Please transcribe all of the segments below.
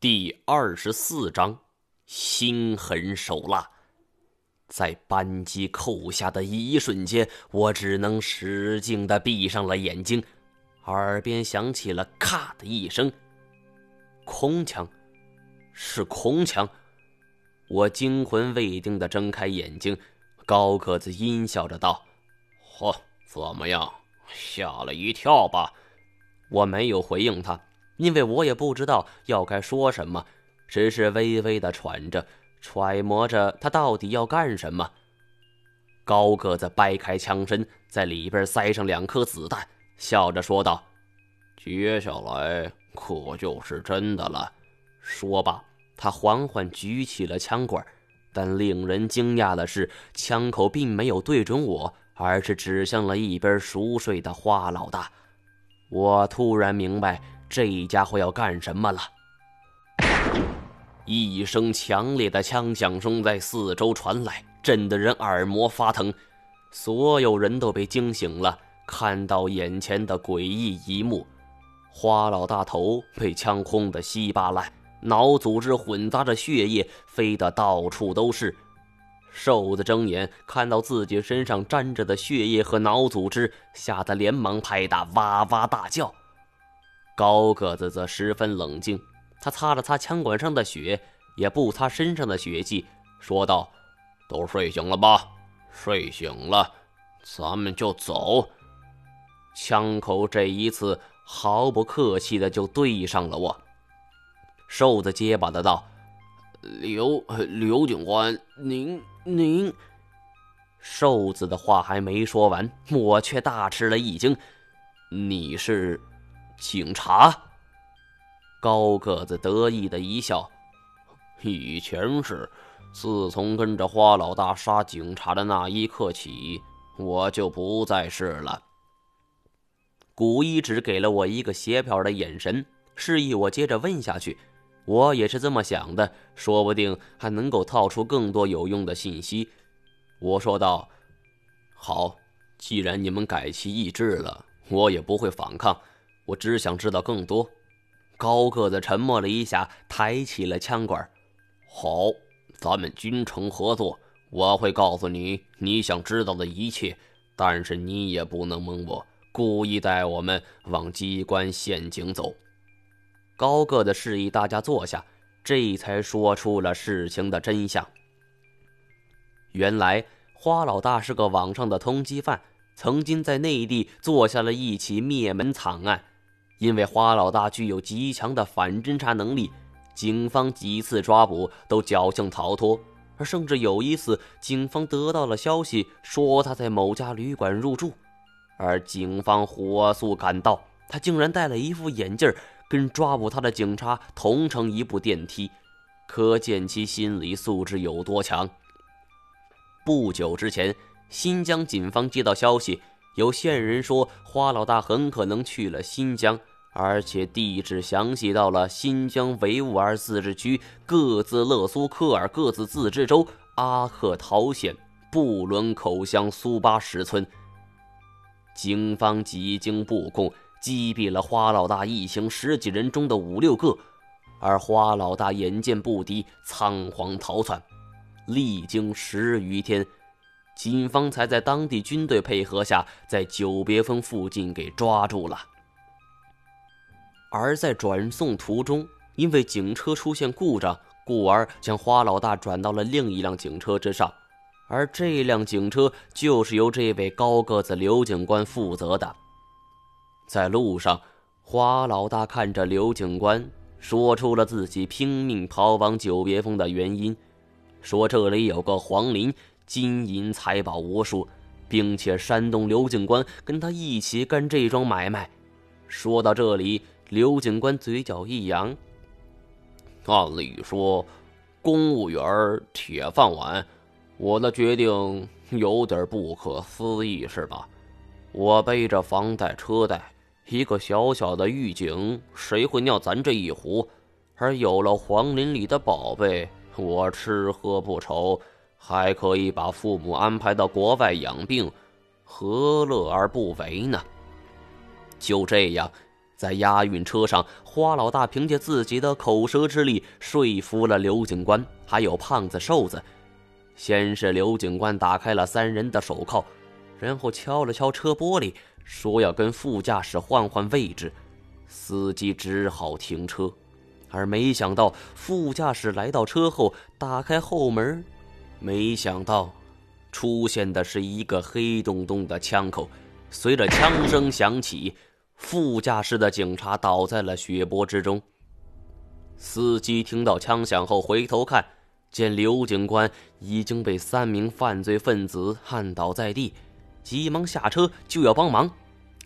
第24章心狠手辣。在扳机扣下的一瞬间，我只能使劲地闭上了眼睛，耳边响起了咔的一声。空枪，是空枪。我惊魂未定地睁开眼睛，高个子阴笑着道：嚯，怎么样，吓了一跳吧？我没有回应他，因为我也不知道要该说什么，只是微微地喘着，揣摩着他到底要干什么。高个子掰开枪身，在里边塞上2颗子弹，笑着说道：接下来可就是真的了。说罢，他缓缓举起了枪管，但令人惊讶的是，枪口并没有对准我，而是指向了一边熟睡的花老大。我突然明白这家伙要干什么了。一声强烈的枪响声在四周传来，震得人耳膜发疼。所有人都被惊醒了，看到眼前的诡异一幕。花老大头被枪轰得稀巴烂，脑组织混杂着血液飞得到处都是。瘦子睁眼看到自己身上沾着的血液和脑组织，吓得连忙拍打，哇哇大叫。高个子则十分冷静，他擦了擦枪管上的血，也不擦身上的血迹，说道：都睡醒了吧？睡醒了咱们就走。枪口这一次毫不客气的就对上了我。瘦子结巴的道：刘警官，您……瘦子的话还没说完，我却大吃了一惊：你是警察？高个子得意的一笑：以前是，自从跟着花老大杀警察的那一刻起，我就不再是了。古一只给了我一个斜瞟的眼神，示意我接着问下去。我也是这么想的，说不定还能够套出更多有用的信息。我说道：好，既然你们改其意志了，我也不会反抗，我只想知道更多。高个子沉默了一下，抬起了枪管：好，咱们君臣合作，我会告诉你你想知道的一切，但是你也不能蒙我，故意带我们往机关陷阱走。高个子示意大家坐下，这才说出了事情的真相。原来花老大是个网上的通缉犯，曾经在内地做下了一起灭门惨案。因为花老大具有极强的反侦查能力，警方几次抓捕都侥幸逃脱，而甚至有一次警方得到了消息，说他在某家旅馆入住，而警方火速赶到，他竟然戴了一副眼镜，跟抓捕他的警察同乘一部电梯，可见其心理素质有多强。不久之前，新疆警方接到消息，有线人说花老大很可能去了新疆，而且地址详细到了新疆维吾尔自治区各自勒苏克尔各自自治州阿克陶县布伦口乡苏巴什村。警方几经布控，击毙了花老大一行10几人中的5、6个，而花老大眼见不敌，仓皇逃窜。历经10余天，警方才在当地军队配合下，在久别峰附近给抓住了。而在转送途中，因为警车出现故障，故而将花老大转到了另一辆警车之上，而这辆警车就是由这位高个子刘警官负责的。在路上，花老大看着刘警官，说出了自己拼命逃往久别峰的原因，说这里有个黄林，金银财宝无数，并且煽动刘警官跟他一起干这桩买卖。说到这里，刘警官嘴角一扬：按理说，公务员铁饭碗，我的决定有点不可思议是吧？我背着房贷车贷，一个小小的狱警，谁会尿咱这一壶？而有了黄林里的宝贝，我吃喝不愁，还可以把父母安排到国外养病，何乐而不为呢？就这样，在押运车上，花老大凭借自己的口舌之力说服了刘警官还有胖子瘦子。先是刘警官打开了三人的手铐，然后敲了敲车玻璃，说要跟副驾驶换换位置。司机只好停车，而没想到副驾驶来到车后打开后门，没想到出现的是一个黑洞洞的枪口。随着枪声响起，副驾驶的警察倒在了血泊之中。司机听到枪响后回头看，见刘警官已经被3名犯罪分子按倒在地，急忙下车就要帮忙。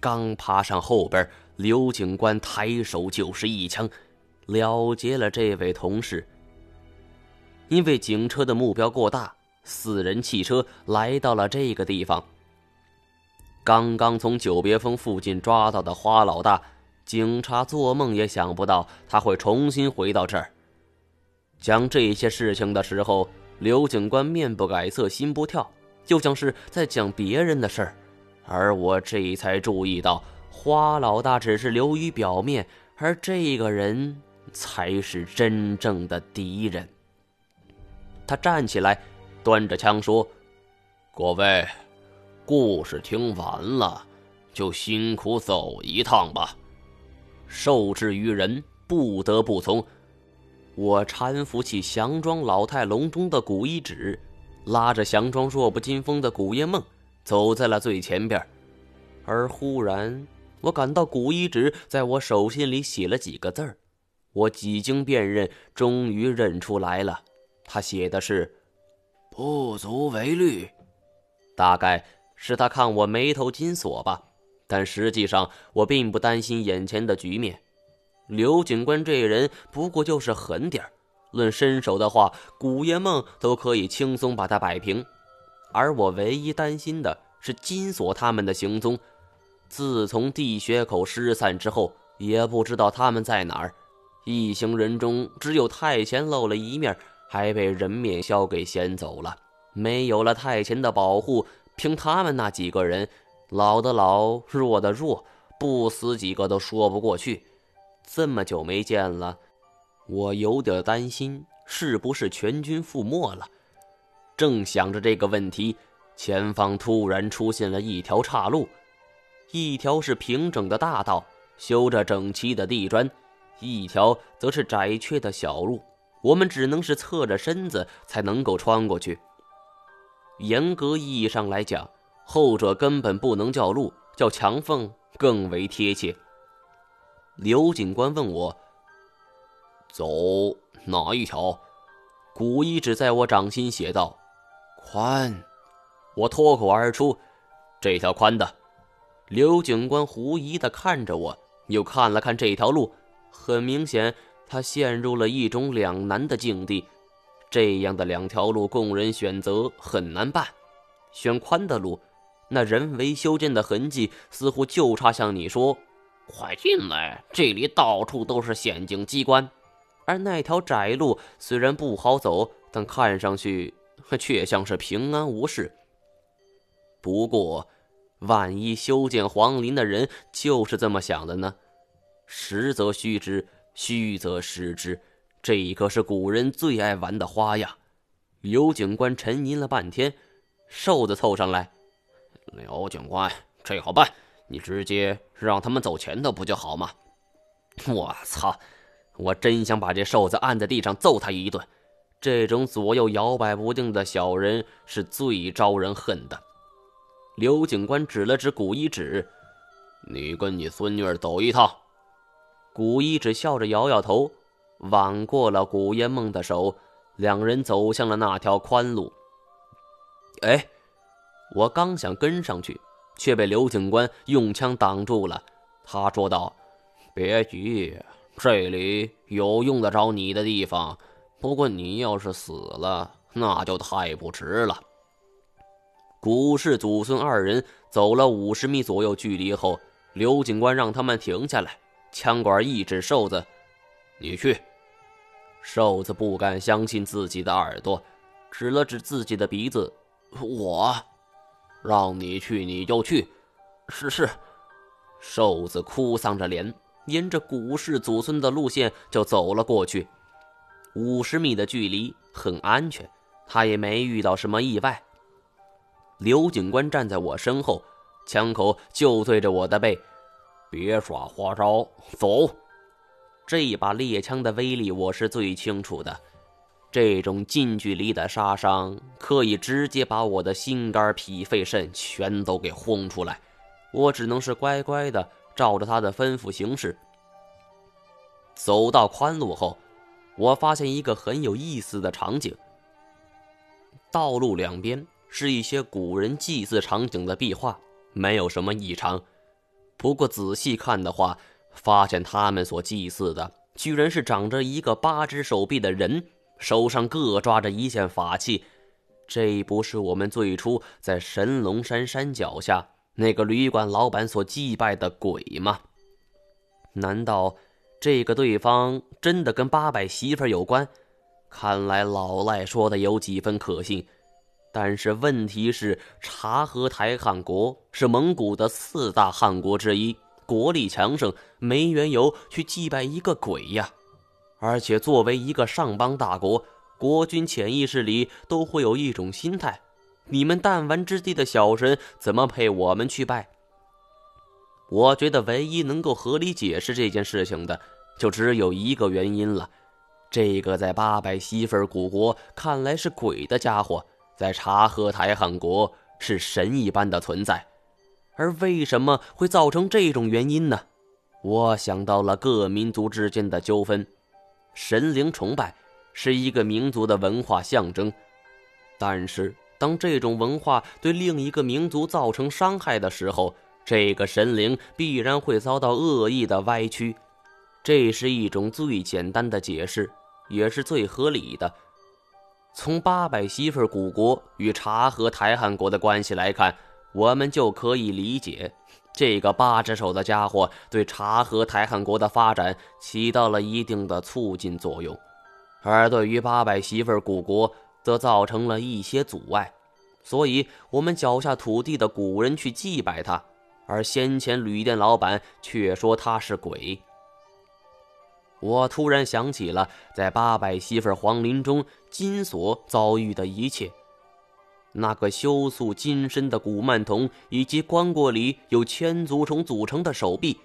刚爬上后边，刘警官抬手就是一枪，了结了这位同事。因为警车的目标过大，4人汽车来到了这个地方。刚刚从久别峰附近抓到的花老大，警察做梦也想不到他会重新回到这儿。讲这些事情的时候，刘警官面不改色心不跳，就像是在讲别人的事儿。而我这才注意到，花老大只是流于表面，而这个人才是真正的敌人。他站起来，端着枪说：“各位，故事听完了，就辛苦走一趟吧。受制于人，不得不从。”我搀扶起祥庄老态龙钟的古一指，拉着祥庄弱不禁风的古叶梦，走在了最前边。而忽然，我感到古一指在我手心里写了几个字儿，我几经辨认，终于认出来了。他写的是“不足为虑”，大概是他看我眉头紧锁吧。但实际上，我并不担心眼前的局面。刘警官这人不过就是狠点儿，论身手的话，古叶梦都可以轻松把他摆平。而我唯一担心的是金锁他们的行踪。自从地穴口失散之后，也不知道他们在哪儿。一行人中，只有太前露了一面，还被人面鸮给衔走了。没有了太前的保护，凭他们那几个人，老的老，弱的弱，不死几个都说不过去。这么久没见了，我有点担心是不是全军覆没了。正想着这个问题，前方突然出现了一条岔路。一条是平整的大道，修着整齐的地砖，一条则是窄缺的小路，我们只能是侧着身子才能够穿过去。严格意义上来讲，后者根本不能叫路，叫墙缝更为贴切。刘警官问我：“走哪一条？”古一指在我掌心写道：“宽。”我脱口而出：“这条宽的。”刘警官狐疑地看着我，又看了看这条路，很明显，他陷入了一种两难的境地。这样的两条路供人选择很难办，选宽的路，那人为修建的痕迹似乎就差向你说：“快进来，这里到处都是陷阱机关。”而那条窄路虽然不好走，但看上去却像是平安无事。不过，万一修建皇陵的人就是这么想的呢？实则虚之，虚则实之，这个是古人最爱玩的花样。刘警官沉吟了半天，瘦子凑上来：“刘警官，这好办。你直接让他们走前头不就好吗？”我操！我真想把这瘦子按在地上揍他一顿。这种左右摇摆不定的小人是最招人恨的。刘警官指了指古一指：“你跟你孙女儿走一趟。”古一指笑着摇摇头，挽过了古烟梦的手，两人走向了那条宽路。哎，我刚想跟上去，却被刘警官用枪挡住了。他说道：“别急，这里有用得着你的地方，不过你要是死了，那就太不值了。”古氏祖孙二人走了50米左右距离后，刘警官让他们停下来，枪管一指瘦子：“你去。”瘦子不敢相信自己的耳朵，指了指自己的鼻子：“我。”“让你去你就去。”“是。”瘦子哭丧着脸，沿着古氏祖孙的路线就走了过去。50米的距离很安全，他也没遇到什么意外。刘警官站在我身后，枪口就对着我的背，别耍花招，走！这一把猎枪的威力我是最清楚的，这种近距离的杀伤可以直接把我的心肝脾肺肾全都给轰出来，我只能是乖乖的照着他的吩咐行事。走到宽路后，我发现一个很有意思的场景，道路两边是一些古人祭祀场景的壁画，没有什么异常，不过仔细看的话，发现他们所祭祀的居然是长着一个8只手臂的人，手上各抓着一件法器，这不是我们最初在神龙山山脚下那个旅馆老板所祭拜的鬼吗？难道这个对方真的跟800媳妇有关？看来老赖说的有几分可信，但是问题是，察合台汗国是蒙古的4大汗国之一，国力强盛，没缘由去祭拜一个鬼呀。而且作为一个上邦大国，国君潜意识里都会有一种心态，你们弹丸之地的小神怎么配我们去拜？我觉得唯一能够合理解释这件事情的就只有一个原因了，这个在800媳妇古国看来是鬼的家伙，在察合台汗国是神一般的存在。而为什么会造成这种原因呢？我想到了各民族之间的纠纷，神灵崇拜是一个民族的文化象征，但是当这种文化对另一个民族造成伤害的时候，这个神灵必然会遭到恶意的歪曲，这是一种最简单的解释，也是最合理的。从800媳妇古国与察合台汗国的关系来看，我们就可以理解这个8只手的家伙对察合台汗国的发展起到了一定的促进作用，而对于800媳妇古国则造成了一些阻碍，所以我们脚下土地的古人去祭拜他，而先前旅店老板却说他是鬼。我突然想起了在800媳妇皇陵中金锁遭遇的一切，那个修塑金身的古曼童，以及棺椁里有千足虫组成的手臂。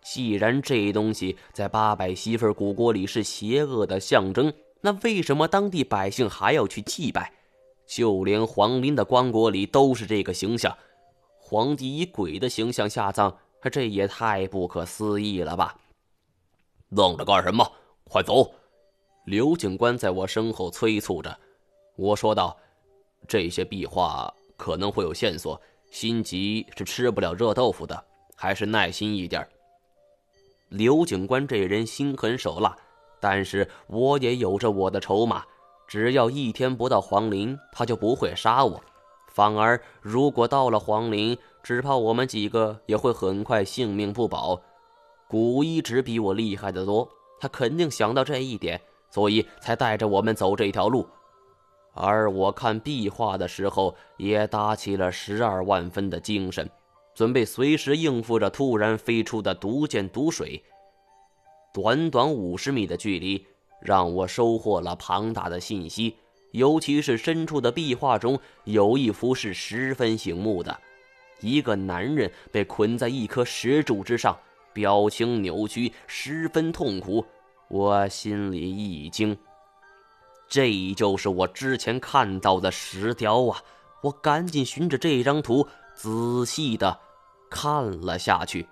既然这东西在800媳妇古国里是邪恶的象征，那为什么当地百姓还要去祭拜？就连皇陵的棺椁里都是这个形象，皇帝以鬼的形象下葬，这也太不可思议了吧！愣着干什么？快走！刘警官在我身后催促着。我说道，这些壁画可能会有线索，心急是吃不了热豆腐的，还是耐心一点。刘警官这人心狠手辣，但是我也有着我的筹码，只要1天不到皇陵，他就不会杀我，反而如果到了皇陵，只怕我们几个也会很快性命不保。古一直比我厉害得多，他肯定想到这一点，所以才带着我们走这条路。而我看壁画的时候，也打起了12万分的精神，准备随时应付着突然飞出的毒箭毒水。短短50米的距离，让我收获了庞大的信息，尤其是深处的壁画中，有一幅是十分醒目的，一个男人被捆在一棵石柱之上，表情扭曲，十分痛苦。我心里一惊。这就是我之前看到的石雕啊！我赶紧循着这张图仔细的看了下去。